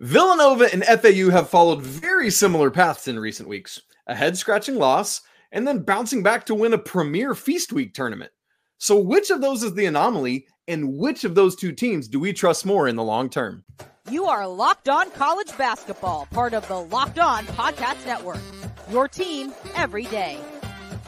Villanova and FAU have followed very similar paths in recent weeks. A head-scratching loss, and then bouncing back to win a premier Feast Week tournament. So which of those is the anomaly, and which of those two teams do we trust more in the long term? You are Locked On College Basketball, part of the Locked On Podcast Network. Your team every day.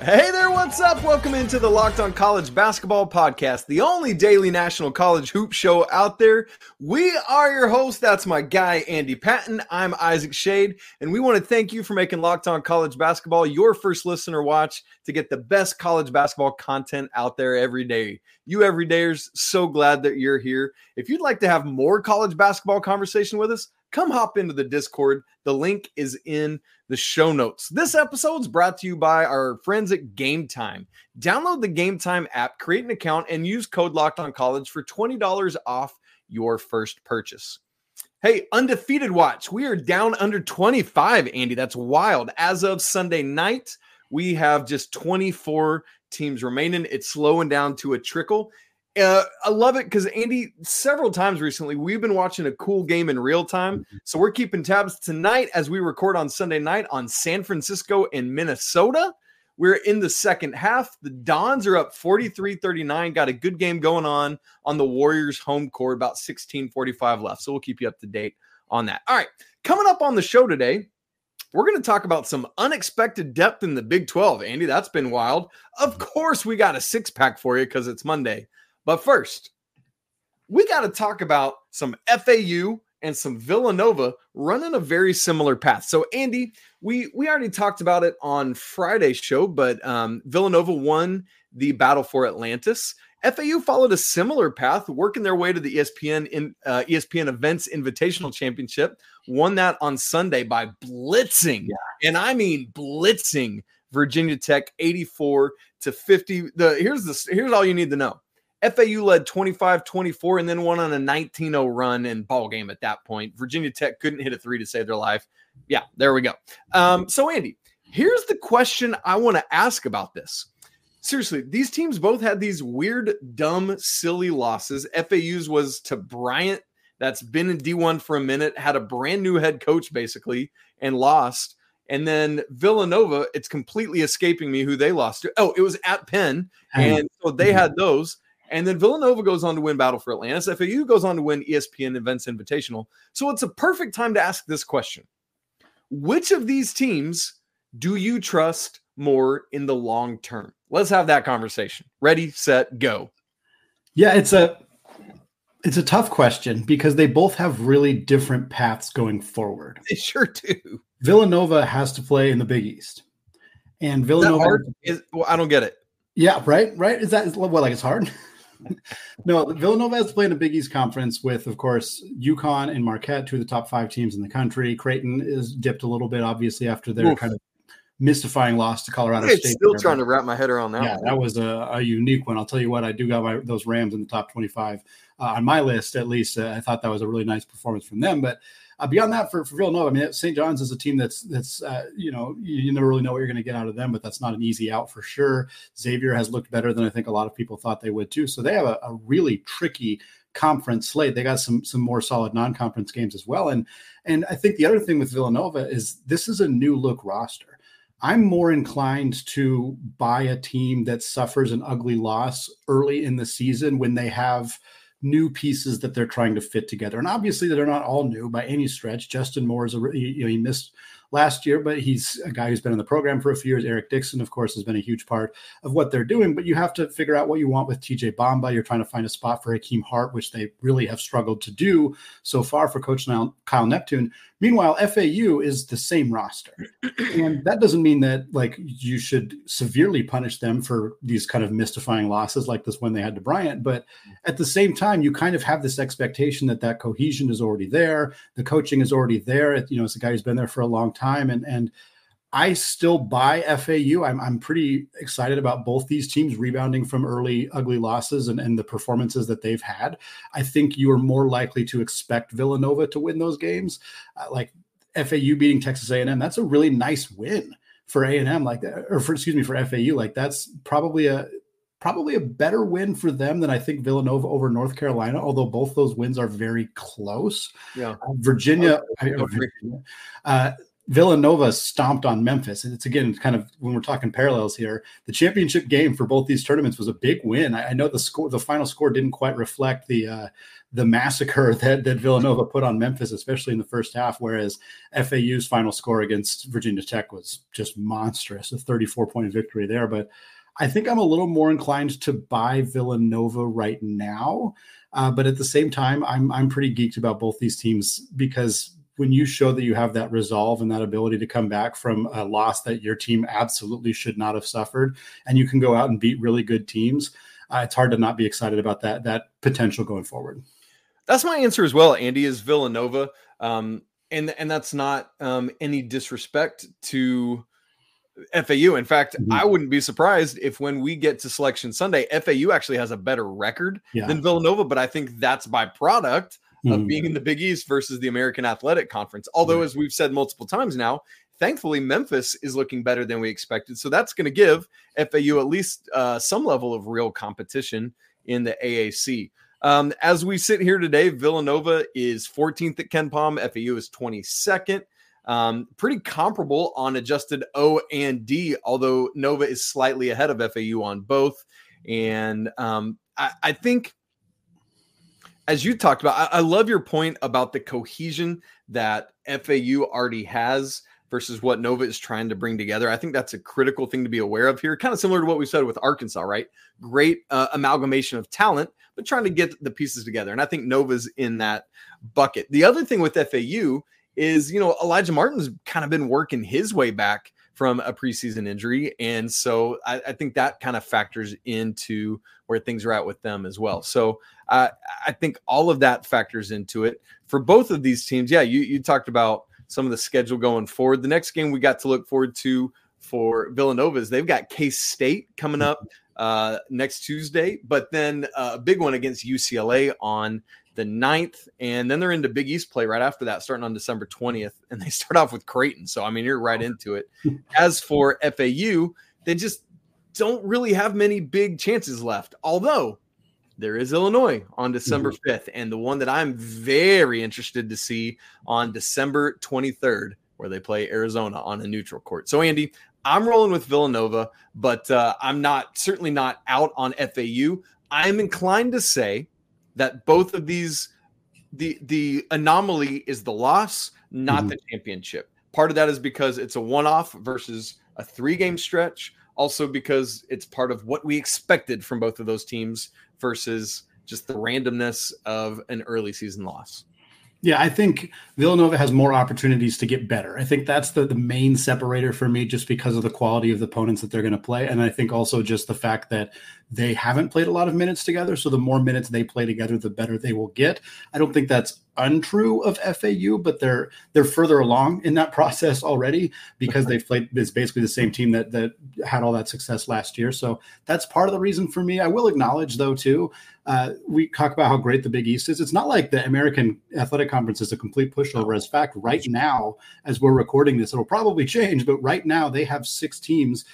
Hey there, what's up? Welcome into the Locked On College Basketball Podcast, the only daily national college hoop show out there. We are your hosts. That's my guy, Andy Patton. I'm Isaac Shade, and we want to thank you for making Locked On College Basketball your first listen or watch to get the best college basketball content out there every day. You everydayers, so glad that you're here. If you'd like to have more college basketball conversation with us, come hop into the Discord. The link is in the show notes. This episode is brought to you by our friends at Game Time. Download the Game Time app, create an account, and use code LOCKEDONCollege for $20 off your first purchase. Hey, Undefeated Watch. We are down under 25, Andy. That's wild. As of Sunday night, we have just 24 teams remaining. It's slowing down to a trickle. I love it because, Andy, several times recently, we've been watching a cool game in real time. So we're keeping tabs tonight as we record on Sunday night on San Francisco and Minnesota. We're in the second half. The Dons are up 43-39, got a good game going on the Warriors' home court, about 16:45 left. So we'll keep you up to date on that. All right, coming up on the show today, we're going to talk about some unexpected depth in the Big 12, Andy. That's been wild. Of course, we got a six-pack for you because it's Monday. But first, we got to talk about some FAU and some Villanova running a very similar path. So, Andy, we already talked about it on Friday's show, but Villanova won the Battle for Atlantis. FAU followed a similar path, working their way to the ESPN Events Invitational Championship, won that on Sunday by blitzing. Yeah. And I mean blitzing Virginia Tech 84-50. Here's all you need to know. FAU led 25-24 and then won on a 19-0 run and ball game at that point. Virginia Tech couldn't hit a three to save their life. Yeah, there we go. So, Andy, here's the question I want to ask about this. Seriously, these teams both had these weird, dumb, silly losses. FAU's was to Bryant, that's been in D1 for a minute, had a brand new head coach basically, and lost. And then Villanova, it's completely escaping me who they lost to. Oh, it was at Penn, and so they had those. And then Villanova goes on to win Battle for Atlantis. FAU goes on to win ESPN Events Invitational. So it's a perfect time to ask this question. Which of these teams do you trust more in the long term? Let's have that conversation. Ready, set, go. Yeah, it's a tough question because they both have really different paths going forward. They sure do. Villanova has to play in the Big East. And Villanova I don't get it. Yeah, right. Is that like it's hard? No, Villanova has to play in a Big East conference with, of course, UConn and Marquette, two of the top five teams in the country. Creighton is dipped a little bit, obviously, after their kind of mystifying loss to Colorado State. Still trying to wrap my head around that. Yeah, that was a unique one. I'll tell you what, I do got those Rams in the top 25 on my list, at least. I thought that was a really nice performance from them. But beyond that, for Villanova, I mean, St. John's is a team that's you never really know what you're going to get out of them, but that's not an easy out for sure. Xavier has looked better than I think a lot of people thought they would too. So they have a really tricky conference slate. They got some more solid non-conference games as well. And I think the other thing with Villanova is this is a new look roster. I'm more inclined to buy a team that suffers an ugly loss early in the season when they have new pieces that they're trying to fit together. And obviously they're not all new by any stretch. Justin Moore he missed last year, but he's a guy who's been in the program for a few years. Eric Dixon, of course, has been a huge part of what they're doing, but you have to figure out what you want with TJ Bamba. You're trying to find a spot for Hakeem Hart, which they really have struggled to do so far for Coach Kyle Neptune. Meanwhile, FAU is the same roster. And that doesn't mean that like you should severely punish them for these kind of mystifying losses like this one they had to Bryant. But at the same time, you kind of have this expectation that cohesion is already there. The coaching is already there. You know, it's a guy who's been there for a long time. And I still buy FAU. I'm pretty excited about both these teams rebounding from early ugly losses and the performances that they've had. I think you are more likely to expect Villanova to win those games. Like FAU beating Texas A&M, that's a really nice win for A&M like that, or for FAU. Like that's probably probably a better win for them than I think Villanova over North Carolina, although both those wins are very close. Yeah. Villanova stomped on Memphis. And it's, again, kind of when we're talking parallels here, the championship game for both these tournaments was a big win. I know the score, the final score didn't quite reflect the massacre that Villanova put on Memphis, especially in the first half, whereas FAU's final score against Virginia Tech was just monstrous, a 34-point victory there. But I think I'm a little more inclined to buy Villanova right now. But at the same time, I'm pretty geeked about both these teams, because when you show that you have that resolve and that ability to come back from a loss that your team absolutely should not have suffered, and you can go out and beat really good teams, it's hard to not be excited about that potential going forward. That's my answer as well, Andy, is Villanova. And that's not any disrespect to FAU. In fact, I wouldn't be surprised if when we get to Selection Sunday, FAU actually has a better record than Villanova, but I think that's by product of being in the Big East versus the American Athletic Conference. Although, as we've said multiple times now, thankfully Memphis is looking better than we expected. So that's going to give FAU at least some level of real competition in the AAC. As we sit here today, Villanova is 14th at Kenpom. FAU is 22nd. Pretty comparable on adjusted O and D, although Nova is slightly ahead of FAU on both. And I think, as you talked about, I love your point about the cohesion that FAU already has versus what Nova is trying to bring together. I think that's a critical thing to be aware of here. Kind of similar to what we said with Arkansas, right? Great amalgamation of talent, but trying to get the pieces together. And I think Nova's in that bucket. The other thing with FAU is, Elijah Martin's kind of been working his way back from a preseason injury. And so I think that kind of factors into where things are at with them as well. So I think all of that factors into it for both of these teams. Yeah. You talked about some of the schedule going forward. The next game we got to look forward to for Villanova is they've got Case State coming up next Tuesday, but then a big one against UCLA on the 9th, and then they're into Big East play right after that, starting on December 20th, and they start off with Creighton. So, I mean, you're right into it. As for FAU, they just don't really have many big chances left, although there is Illinois on December 5th, and the one that I'm very interested to see on December 23rd, where they play Arizona on a neutral court. So, Andy, I'm rolling with Villanova, but I'm certainly not out on FAU. I'm inclined to say that both of these, the anomaly is the loss, not the championship. Part of that is because it's a one-off versus a three-game stretch. Also because it's part of what we expected from both of those teams versus just the randomness of an early season loss. Yeah, I think Villanova has more opportunities to get better. I think that's the main separator for me, just because of the quality of the opponents that they're going to play. And I think also just the fact that they haven't played a lot of minutes together. So the more minutes they play together, the better they will get. I don't think that's untrue of FAU, but they're further along in that process already, because they've played this basically the same team that had all that success last year. So that's part of the reason for me. I will acknowledge, though, too, we talk about how great the Big East is. It's not like the American Athletic Conference is a complete pushover. As fact, right now, as we're recording this, it'll probably change, but right now they have six teams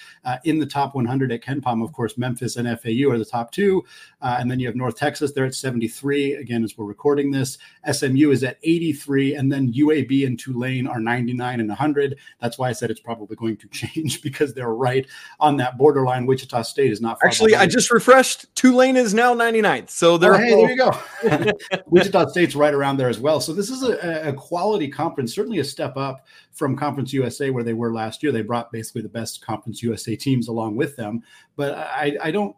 in the top 100 at Kenpom. Of course, Memphis and FAU are the top two. And then you have North Texas. They're at 73. Again, as we're recording this, SMU is at 83. And then UAB and Tulane are 99 and 100. That's why I said it's probably going to change, because they're right on that borderline. Wichita State is not far behind. I just refreshed. Tulane is now 99th. So they're there you go. Wichita State's right around there as well. So this is a quality conference, certainly a step up from Conference USA, where they were last year. They brought basically the best Conference USA teams along with them. But I don't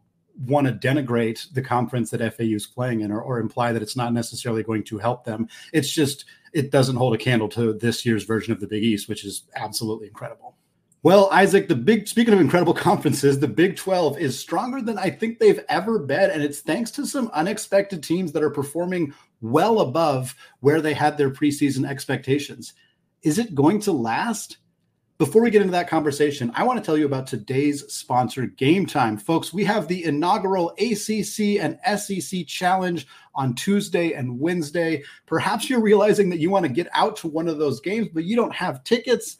want to denigrate the conference that FAU is playing in, or imply that it's not necessarily going to help them. It's just, it doesn't hold a candle to this year's version of the Big East, which is absolutely incredible. Well, Isaac, speaking of incredible conferences, the Big 12 is stronger than I think they've ever been, and it's thanks to some unexpected teams that are performing well above where they had their preseason expectations. Is it going to last? Before we get into that conversation, I want to tell you about today's sponsor, Game Time. Folks, we have the inaugural ACC and SEC Challenge on Tuesday and Wednesday. Perhaps you're realizing that you want to get out to one of those games, but you don't have tickets.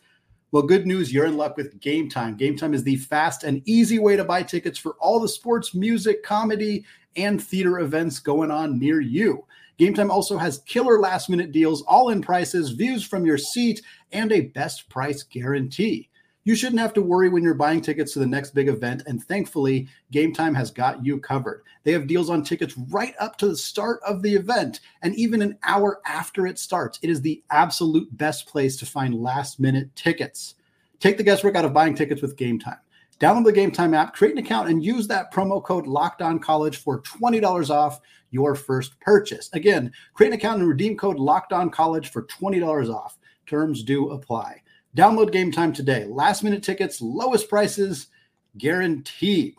Well, good news. You're in luck with Game Time. Game Time is the fast and easy way to buy tickets for all the sports, music, comedy, and theater events going on near you. Game Time also has killer last-minute deals, all-in prices, views from your seat, and a best price guarantee. You shouldn't have to worry when you're buying tickets to the next big event, and thankfully, Game Time has got you covered. They have deals on tickets right up to the start of the event, and even an hour after it starts. It is the absolute best place to find last-minute tickets. Take the guesswork out of buying tickets with Game Time. Download the Game Time app, create an account, and use that promo code LOCKEDONCOLLEGE for $20 off your first purchase. Again, create an account and redeem code LOCKEDONCOLLEGE for $20 off. Terms do apply. Download Game Time today. Last-minute tickets, lowest prices, guaranteed.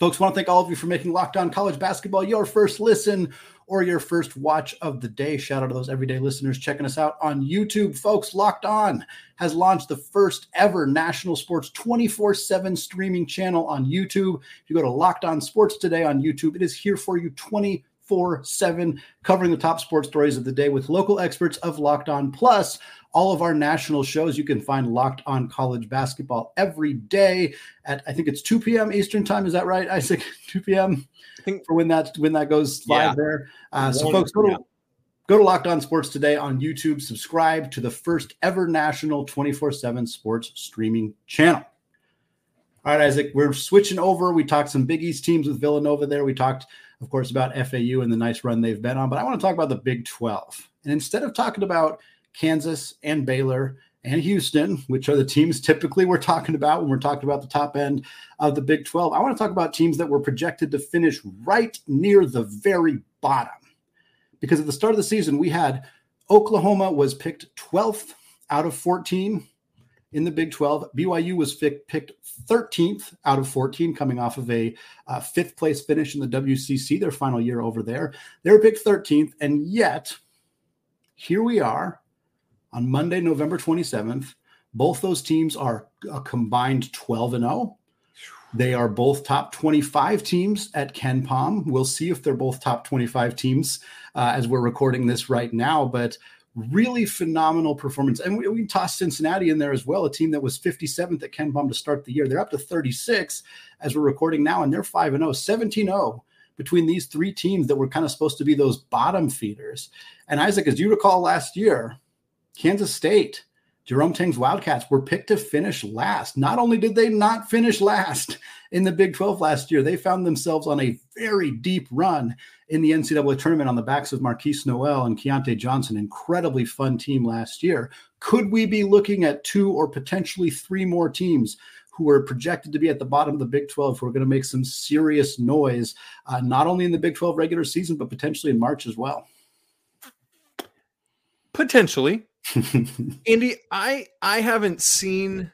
Folks, I want to thank all of you for making Locked On College Basketball your first listen or your first watch of the day. Shout out to those everyday listeners checking us out on YouTube. Folks, Locked On has launched the first ever national sports 24/7 streaming channel on YouTube. If you go to Locked On Sports today on YouTube, it is here for you 24/7, covering the top sports stories of the day with local experts of Locked On. Plus, all of our national shows, you can find Locked On College Basketball every day at, I think it's 2 p.m. Eastern time. Is that right, Isaac? 2 p.m. I think for when that goes live there. So folks, go to Locked On Sports today on YouTube. Subscribe to the first ever national 24/7 sports streaming channel. All right, Isaac, we're switching over. We talked some Big East teams with Villanova there. We talked, of course, about FAU and the nice run they've been on. But I want to talk about the Big 12. And instead of talking about Kansas and Baylor and Houston, which are the teams typically we're talking about when we're talking about the top end of the Big 12, I want to talk about teams that were projected to finish right near the very bottom. Because at the start of the season, we had Oklahoma was picked 12th out of 14 in the Big 12. BYU was picked 13th out of 14, coming off of a fifth place finish in the WCC, their final year over there. They were picked 13th, and yet here we are on Monday, November 27th. Both those teams are a combined 12-0. They are both top 25 teams at Kenpom. We'll see if they're both top 25 teams as we're recording this right now, but really phenomenal performance. And we tossed Cincinnati in there as well, a team that was 57th at Kenpom to start the year. They're up to 36 as we're recording now, and they're 5-0, 17-0 between these three teams that were kind of supposed to be those bottom feeders. And Isaac, as you recall last year, Kansas State, Jerome Tang's Wildcats, were picked to finish last. Not only did they not finish last in the Big 12 last year, they found themselves on a very deep run in the NCAA tournament on the backs of Marquise Noel and Keontae Johnson. Incredibly fun team last year. Could we be looking at two or potentially three more teams who are projected to be at the bottom of the Big 12 who are going to make some serious noise, not only in the Big 12 regular season, but potentially in March as well? Potentially. Andy, I haven't seen,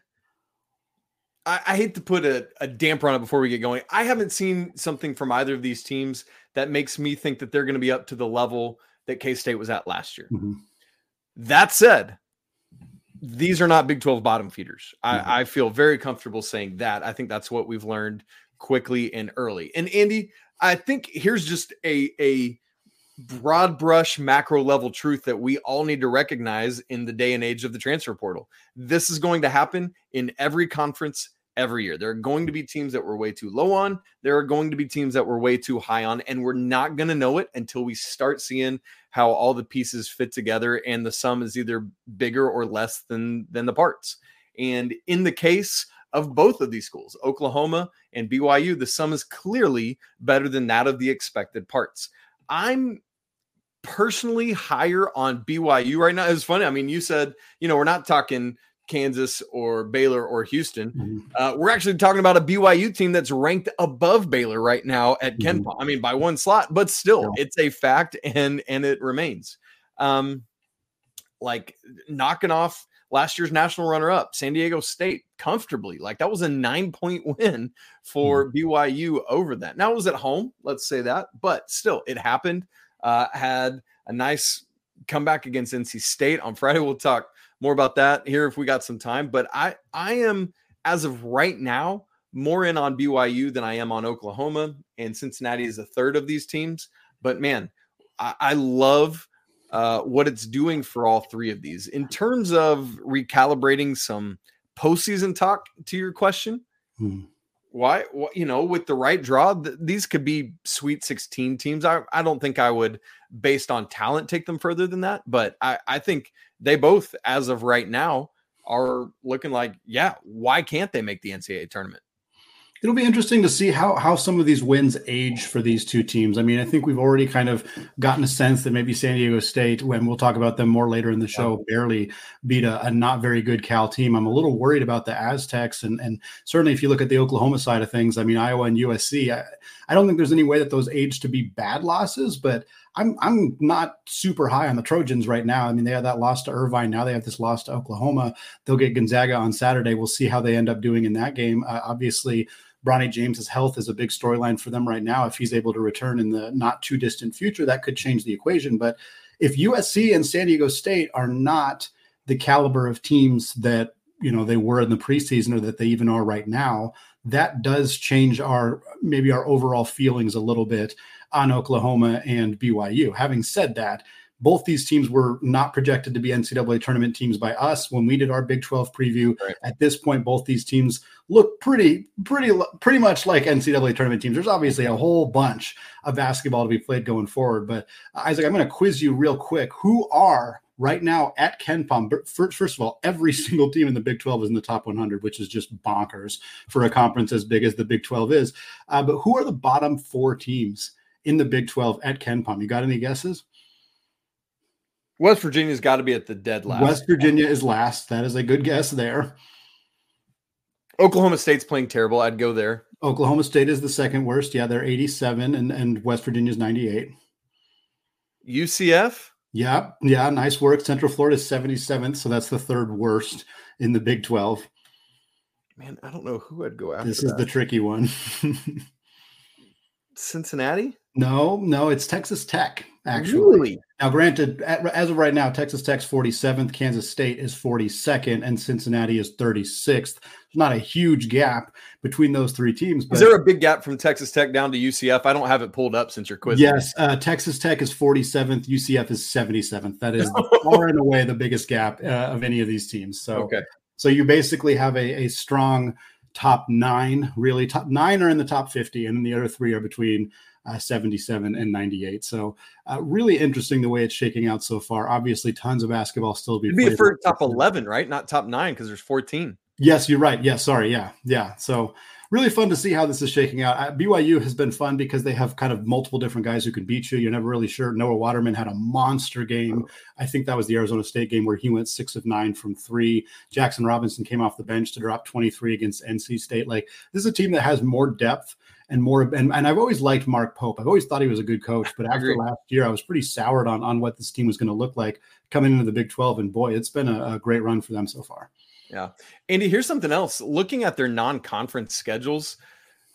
I hate to put a damper on it before we get going. I haven't seen something from either of these teams that makes me think that they're going to be up to the level that K-State was at last year. Mm-hmm. That said, these are not Big 12 bottom feeders. Mm-hmm. I feel very comfortable saying that. I think that's what we've learned quickly and early. And Andy, I think here's just a broad brush macro level truth that we all need to recognize in the day and age of the transfer portal. This is going to happen in every conference every year. There are going to be teams that we're way too low on. There are going to be teams that we're way too high on, and we're not going to know it until we start seeing how all the pieces fit together and the sum is either bigger or less than the parts. And in the case of both of these schools, Oklahoma and BYU, the sum is clearly better than that of the expected parts. I'm personally higher on BYU right now. It was funny. I mean, you said, we're not talking Kansas or Baylor or Houston. We're actually talking about a BYU team that's ranked above Baylor right now at Kenpom. I mean, by one slot, but still, it's a fact, and it remains. Like knocking off last year's national runner-up, San Diego State, comfortably. Like that was a 9-point win for BYU over that. Now it was at home, let's say that, but still it happened. Had a nice comeback against NC State on Friday. We'll talk more about that here if we got some time, but I am, as of right now, more in on BYU than I am on Oklahoma, and Cincinnati is a third of these teams. But man, I love what it's doing for all three of these. In terms of recalibrating some postseason talk to your question, why, you know, with the right draw, these could be Sweet 16 teams. I don't think I would, based on talent, take them further than that. But I think they both, as of right now, are looking like, yeah, why can't they make the NCAA tournament? It'll be interesting to see how some of these wins age for these two teams. I mean, I think we've already kind of gotten a sense that maybe San Diego State, when we'll talk about them more later in the show, barely beat a not very good Cal team. I'm a little worried about the Aztecs. And certainly if you look at the Oklahoma side of things, I mean, Iowa and USC, I don't think there's any way that those age to be bad losses, but I'm not super high on the Trojans right now. I mean, they had that loss to Irvine. Now they have this loss to Oklahoma. They'll get Gonzaga on Saturday. We'll see how they end up doing in that game. Obviously, Bronny James's health is a big storyline for them right now. If he's able to return in the not too distant future, that could change the equation. But if USC and San Diego State are not the caliber of teams that, you know, they were in the preseason or that they even are right now, that does change our overall feelings a little bit on Oklahoma and BYU. Having said that, both these teams were not projected to be NCAA tournament teams by us when we did our Big 12 preview. Right. At this point, both these teams look pretty much like NCAA tournament teams. There's obviously a whole bunch of basketball to be played going forward. But Isaac, I'm going to quiz you real quick. Who are right now at Kenpom? First of all, every single team in the Big 12 is in the top 100, which is just bonkers for a conference as big as the Big 12 is. But who are the bottom four teams in the Big 12 at Kenpom? You got any guesses? West Virginia's got to be at the dead last. West Virginia is last. That is a good guess there. Oklahoma State's playing terrible. I'd go there. Oklahoma State is the second worst. Yeah, they're 87, and West Virginia's 98. UCF? Yeah, nice work. Central Florida's 77th, so that's the third worst in the Big 12. Man, I don't know who I'd go after. This is the tricky one. Cincinnati? No, it's Texas Tech, actually. Really? Now, granted, as of right now, Texas Tech's 47th, Kansas State is 42nd, and Cincinnati is 36th. There's not a huge gap between those three teams. But is there a big gap from Texas Tech down to UCF? I don't have it pulled up since your quiz. Yes, Texas Tech is 47th, UCF is 77th. That is far and away the biggest gap of any of these teams. So, So you basically have a strong top nine, really. Top nine are in the top 50, and then the other three are between 77 and 98. So really interesting the way it's shaking out so far. Obviously, tons of basketball still to be played. It'd be for top 11, right? Not top 9, because there's 14. Yes, you're right. Yeah, sorry. Yeah. So really fun to see how this is shaking out. BYU has been fun because they have kind of multiple different guys who can beat you. You're never really sure. Noah Waterman had a monster game. I think that was the Arizona State game where he went 6 of 9 from 3. Jackson Robinson came off the bench to drop 23 against NC State. Like, this is a team that has more depth and more. And I've always liked Mark Pope. I've always thought he was a good coach, but after last year, I was pretty soured on what this team was going to look like coming into the Big 12. And boy, it's been a great run for them so far. Yeah. Andy, here's something else. Looking at their non-conference schedules,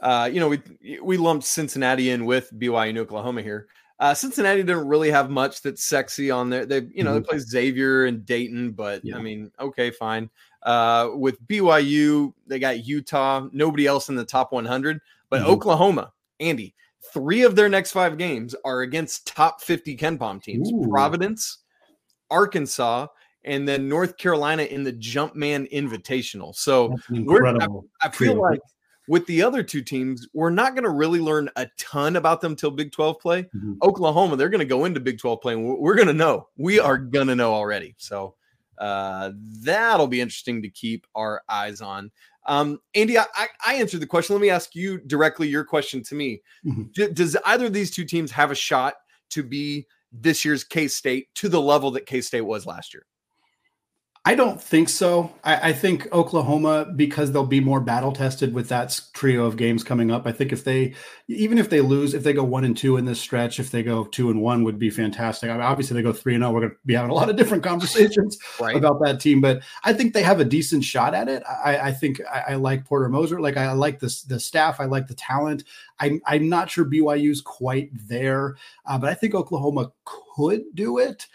we lumped Cincinnati in with BYU and Oklahoma here. Cincinnati didn't really have much that's sexy on there. They play Xavier and Dayton, but yeah. I mean, okay, fine. With BYU, they got Utah, nobody else in the top 100, but Oklahoma, Andy, 3 of their next 5 games are against top 50 Kenpom teams. Ooh. Providence, Arkansas, and then North Carolina in the Jumpman Invitational. So I feel like with the other two teams, we're not going to really learn a ton about them till Big 12 play. Mm-hmm. Oklahoma, they're going to go into Big 12 play, and we're going to know. We are going to know already. So that'll be interesting to keep our eyes on. Andy, I answered the question. Let me ask you directly your question to me. Mm-hmm. Does either of these two teams have a shot to be this year's K-State to the level that K-State was last year? I don't think so. I think Oklahoma, because they'll be more battle tested with that trio of games coming up. I think even if they lose, if they go 1-2 in this stretch, if they go 2-1 would be fantastic. I mean, obviously they go 3-0, we're going to be having a lot of different conversations about that team, but I think they have a decent shot at it. I think I like Porter Moser. Like, I like the staff. I like the talent. I'm not sure BYU's quite there, but I think Oklahoma could do it.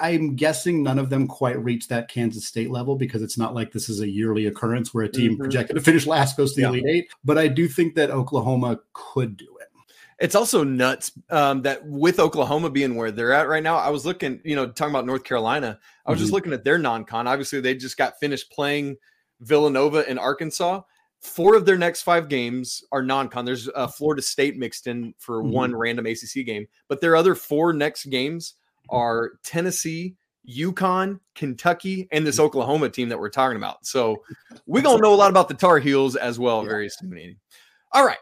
I'm guessing none of them quite reach that Kansas State level because it's not like this is a yearly occurrence where a team projected to finish last goes to the Elite Eight. But I do think that Oklahoma could do it. It's also nuts that with Oklahoma being where they're at right now, I was looking, you know, talking about North Carolina, I was just looking at their non-con. Obviously, they just got finished playing Villanova and Arkansas. 4 of their next 5 games are non-con. There's Florida State mixed in for one random ACC game, but their other 4 next games are Tennessee, UConn, Kentucky, and this Oklahoma team that we're talking about. So we're going to know a lot about the Tar Heels as well. Yeah. Very soon. All right,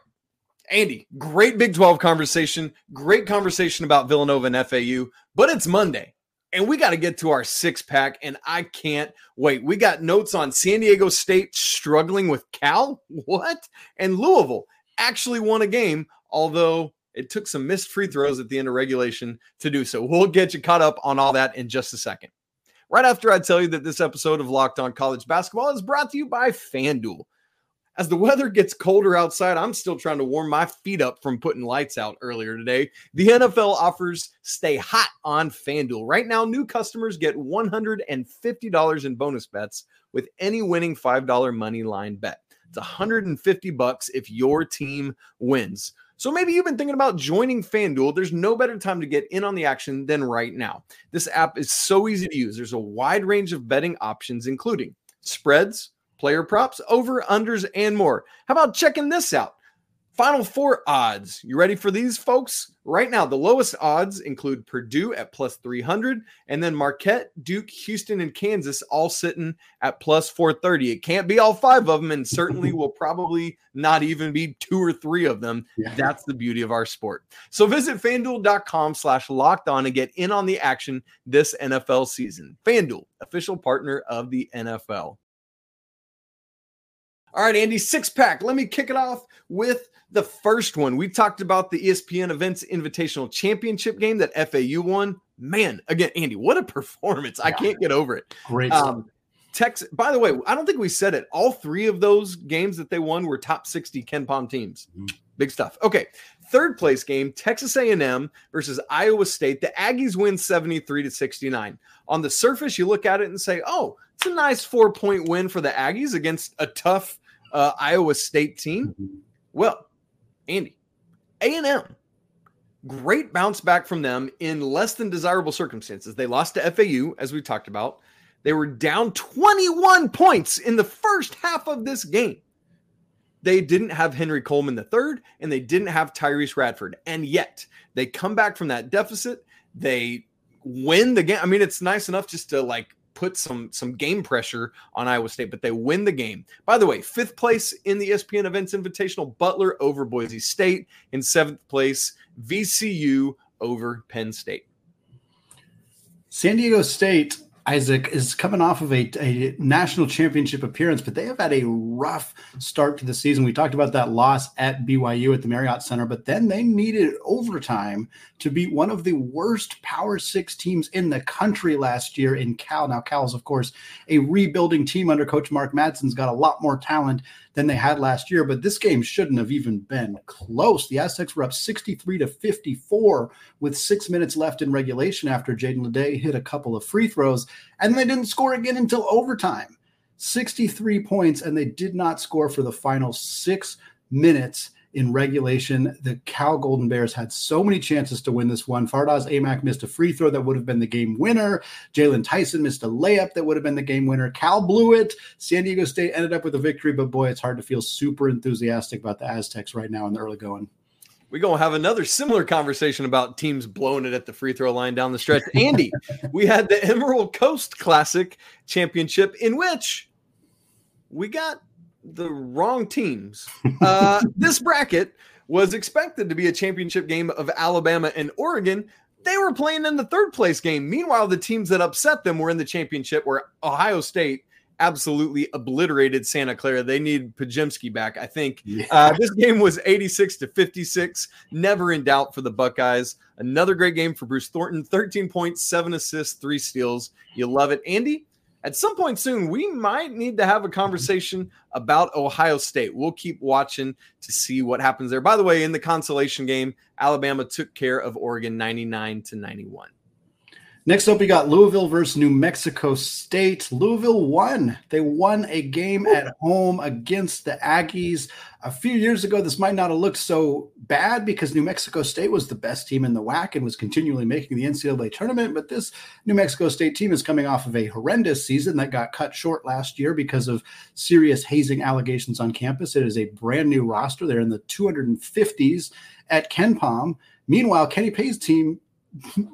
Andy, great Big 12 conversation. Great conversation about Villanova and FAU, but it's Monday and we got to get to our 6-pack and I can't wait. We got notes on San Diego State struggling with Cal. What? And Louisville actually won a game, although it took some missed free throws at the end of regulation to do so. We'll get you caught up on all that in just a second. Right after I tell you that this episode of Locked On College Basketball is brought to you by FanDuel. As the weather gets colder outside, I'm still trying to warm my feet up from putting lights out earlier today. The NFL offers stay hot on FanDuel. Right now, new customers get $150 in bonus bets with any winning $5 money line bet. It's $150 if your team wins. So maybe you've been thinking about joining FanDuel. There's no better time to get in on the action than right now. This app is so easy to use. There's a wide range of betting options, including spreads, player props, over-unders, and more. How about checking this out? Final Four odds. You ready for these, folks? Right now, the lowest odds include Purdue at plus 300, and then Marquette, Duke, Houston, and Kansas all sitting at plus 430. It can't be all 5 of them, and certainly will probably not even be 2 or 3 of them. Yeah. That's the beauty of our sport. So visit FanDuel.com/lockedon and get in on the action this NFL season. FanDuel, official partner of the NFL. All right, Andy, 6-pack. Let me kick it off with the first one. We talked about the ESPN Events Invitational Championship game that FAU won. Man, again, Andy, what a performance. Yeah. I can't get over it. Great. Texas, by the way, I don't think we said it. All 3 of those games that they won were top 60 Kenpom teams. Big stuff. Okay, third place game, Texas A&M versus Iowa State. The Aggies win 73-69. On the surface, you look at it and say, oh, it's a nice 4-point win for the Aggies against a tough Iowa State team. Well, Andy, A&M, great bounce back from them in less than desirable circumstances. They lost to FAU, as we talked about. They were down 21 points in the first half of this game. They didn't have Henry Coleman III, and they didn't have Tyrese Radford. And yet, they come back from that deficit. They win the game. I mean, it's nice enough just to, like, put some game pressure on Iowa State, but they win the game. By the way, 5th place in the ESPN Events Invitational, Butler over Boise State. In 7th place, VCU over Penn State. San Diego State, Isaac, is coming off of a national championship appearance, but they have had a rough start to the season. We talked about that loss at BYU at the Marriott Center, but then they needed overtime to beat one of the worst Power 6 teams in the country last year in Cal. Now, Cal is, of course, a rebuilding team under Coach Mark Madsen's got a lot more talent than they had last year, but this game shouldn't have even been close. The Aztecs were up 63-54 with 6 minutes left in regulation after Jaden Lede hit a couple of free throws, and they didn't score again until overtime. 63 points, and they did not score for the final 6 minutes in regulation. The Cal Golden Bears had so many chances to win this one. Fardaz Amak missed a free throw that would have been the game winner. Jalen Tyson missed a layup that would have been the game winner. Cal blew it. San Diego State ended up with a victory, but boy, it's hard to feel super enthusiastic about the Aztecs right now in the early going. We're going to have another similar conversation about teams blowing it at the free throw line down the stretch. Andy, we had the Emerald Coast Classic Championship in which we got the wrong teams. This bracket was expected to be a championship game of Alabama and Oregon. They were playing in the 3rd place game. Meanwhile, the teams that upset them were in the championship, where Ohio State absolutely obliterated Santa Clara. They need Pajemski back, I think. Yeah. This game was 86-56. Never in doubt for the Buckeyes. Another great game for Bruce Thornton. 13 points, 7 assists, 3 steals. You love it. Andy, at some point soon, we might need to have a conversation about Ohio State. We'll keep watching to see what happens there. By the way, in the consolation game, Alabama took care of Oregon 99-91. Next up, we got Louisville versus New Mexico State. Louisville won. They won a game at home against the Aggies. A few years ago, this might not have looked so bad because New Mexico State was the best team in the WAC and was continually making the NCAA tournament. But this New Mexico State team is coming off of a horrendous season that got cut short last year because of serious hazing allegations on campus. It is a brand new roster. They're in the 250s at Kenpom. Meanwhile, Kenny Payne's team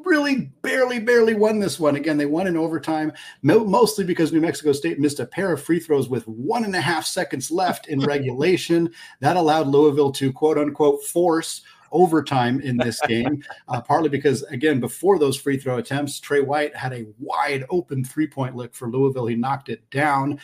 really barely won this one. Again, they won in overtime, mostly because New Mexico State missed a pair of free throws with 1.5 seconds left in regulation. That allowed Louisville to, quote unquote, force overtime in this game, partly because, again, before those free throw attempts, Trey White had a wide open three-point look for Louisville. He knocked it down.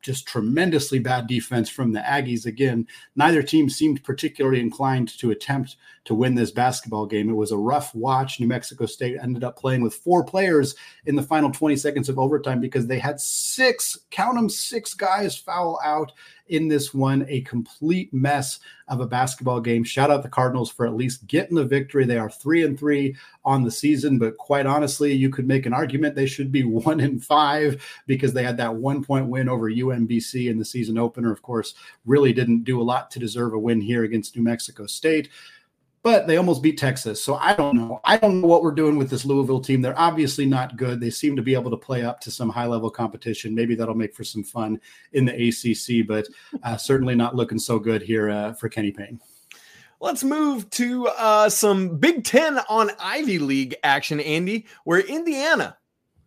Just tremendously bad defense from the Aggies. Again, neither team seemed particularly inclined to attempt to win this basketball game. It was a rough watch. New Mexico State ended up playing with four players in the final 20 seconds of overtime because they had six guys foul out in this one. A complete mess of a basketball game. Shout out the Cardinals for at least getting the victory. They are 3-3 on the season, but quite honestly, you could make an argument they should be 1-5 because they had that 1-point win over UMBC in the season opener. Of course, really didn't do a lot to deserve a win here against New Mexico State, but they almost beat Texas. So I don't know. I don't know what we're doing with this Louisville team. They're obviously not good. They seem to be able to play up to some high-level competition. Maybe that'll make for some fun in the ACC, but certainly not looking so good here for Kenny Payne. Let's move to some Big Ten on Ivy League action, Andy, where Indiana,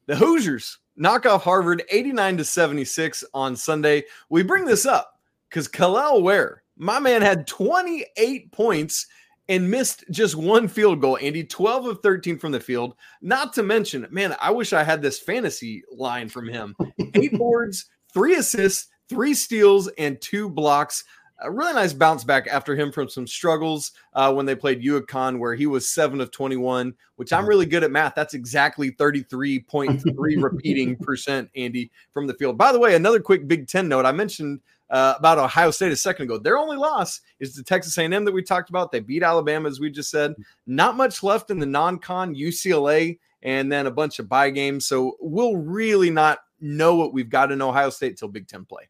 the Hoosiers, knock off Harvard 89-76 on Sunday. We bring this up because Kalel Ware, my man, had 28 points and missed just one field goal, Andy, 12 of 13 from the field. Not to mention, man, I wish I had this fantasy line from him. 8 boards, 3 assists, 3 steals, and 2 blocks. A really nice bounce back after him from some struggles when they played UConn, where he was 7 of 21, which I'm really good at math. That's exactly 33.3 repeating percent, Andy, from the field. By the way, another quick Big Ten note. I mentioned about Ohio State a second ago. Their only loss is to Texas A&M that we talked about. They beat Alabama, as we just said. Not much left in the non-con, UCLA, and then a bunch of bye games. So we'll really not know what we've got in Ohio State till Big Ten play.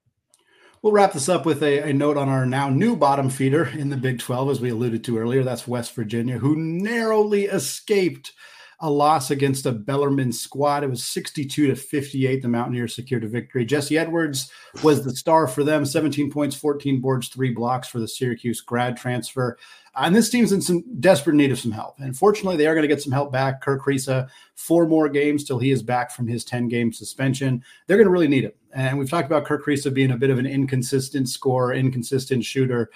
We'll wrap this up with a note on our now new bottom feeder in the Big 12, as we alluded to earlier. That's West Virginia, who narrowly escaped a loss against a Bellarmine squad. It was 62-58. The Mountaineers secured a victory. Jesse Edwards was the star for them. 17 points, 14 boards, 3 blocks for the Syracuse grad transfer. And this team's in some desperate need of some help. And fortunately, they are going to get some help back. Kirk Risa, 4 more games till he is back from his 10-game suspension. They're going to really need it. And we've talked about Kirk Risa being a bit of an inconsistent scorer, inconsistent shooter,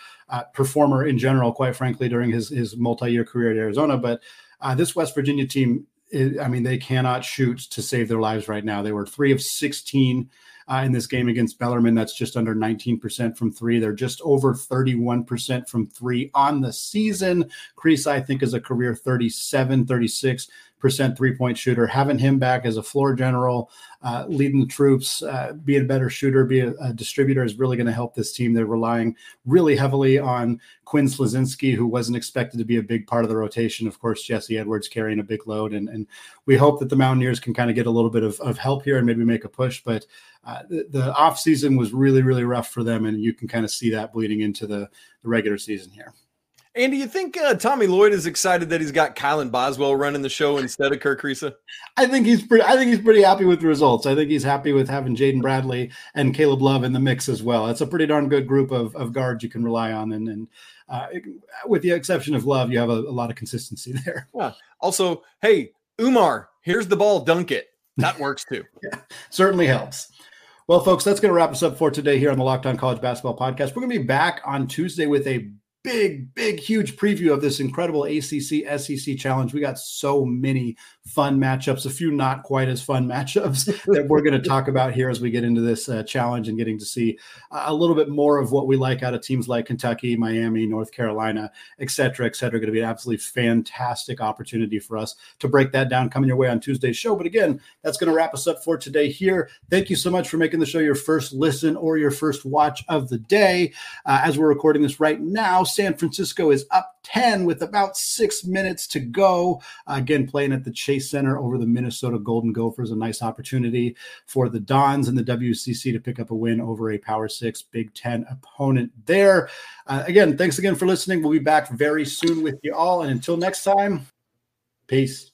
performer in general, quite frankly, during his multi-year career at Arizona. But this West Virginia team, they cannot shoot to save their lives right now. They were 3 of 16 in this game against Bellarmine. That's just under 19% from 3. They're just over 31% from 3 on the season. Kreese, I think, is a career 36% three-point shooter. Having him back as a floor general, leading the troops, being a better shooter, being a distributor is really going to help this team. They're relying really heavily on Quinn Slezinski, who wasn't expected to be a big part of the rotation. Of course, Jesse Edwards carrying a big load, and we hope that the Mountaineers can kind of get a little bit of help here and maybe make a push, but the offseason was really, really rough for them, and you can kind of see that bleeding into the regular season here. Andy, you think Tommy Lloyd is excited that he's got Kylan Boswell running the show instead of Kirk Risa? I think he's pretty happy with the results. I think he's happy with having Jaden Bradley and Caleb Love in the mix as well. It's a pretty darn good group of guards you can rely on, and with the exception of Love, you have a lot of consistency there. Yeah. Also, hey, Umar, here's the ball, dunk it. That works too. Yeah, certainly helps. Well, folks, that's going to wrap us up for today here on the Locked On College Basketball Podcast. We're going to be back on Tuesday with a big, huge preview of this incredible ACC SEC challenge. We got so many fun matchups, a few not quite as fun matchups that we're going to talk about here as we get into this challenge and getting to see a little bit more of what we like out of teams like Kentucky, Miami, North Carolina, et cetera, going to be an absolutely fantastic opportunity for us to break that down coming your way on Tuesday's show. But again, that's going to wrap us up for today here. Thank you so much for making the show your first listen or your first watch of the day. As we're recording this right now, San Francisco is up 10. Penn with about 6 minutes to go. Again, playing at the Chase Center over the Minnesota Golden Gophers, a nice opportunity for the Dons and the WCC to pick up a win over a Power 6 Big 10 opponent there. Again, thanks again for listening. We'll be back very soon with you all. And until next time, peace.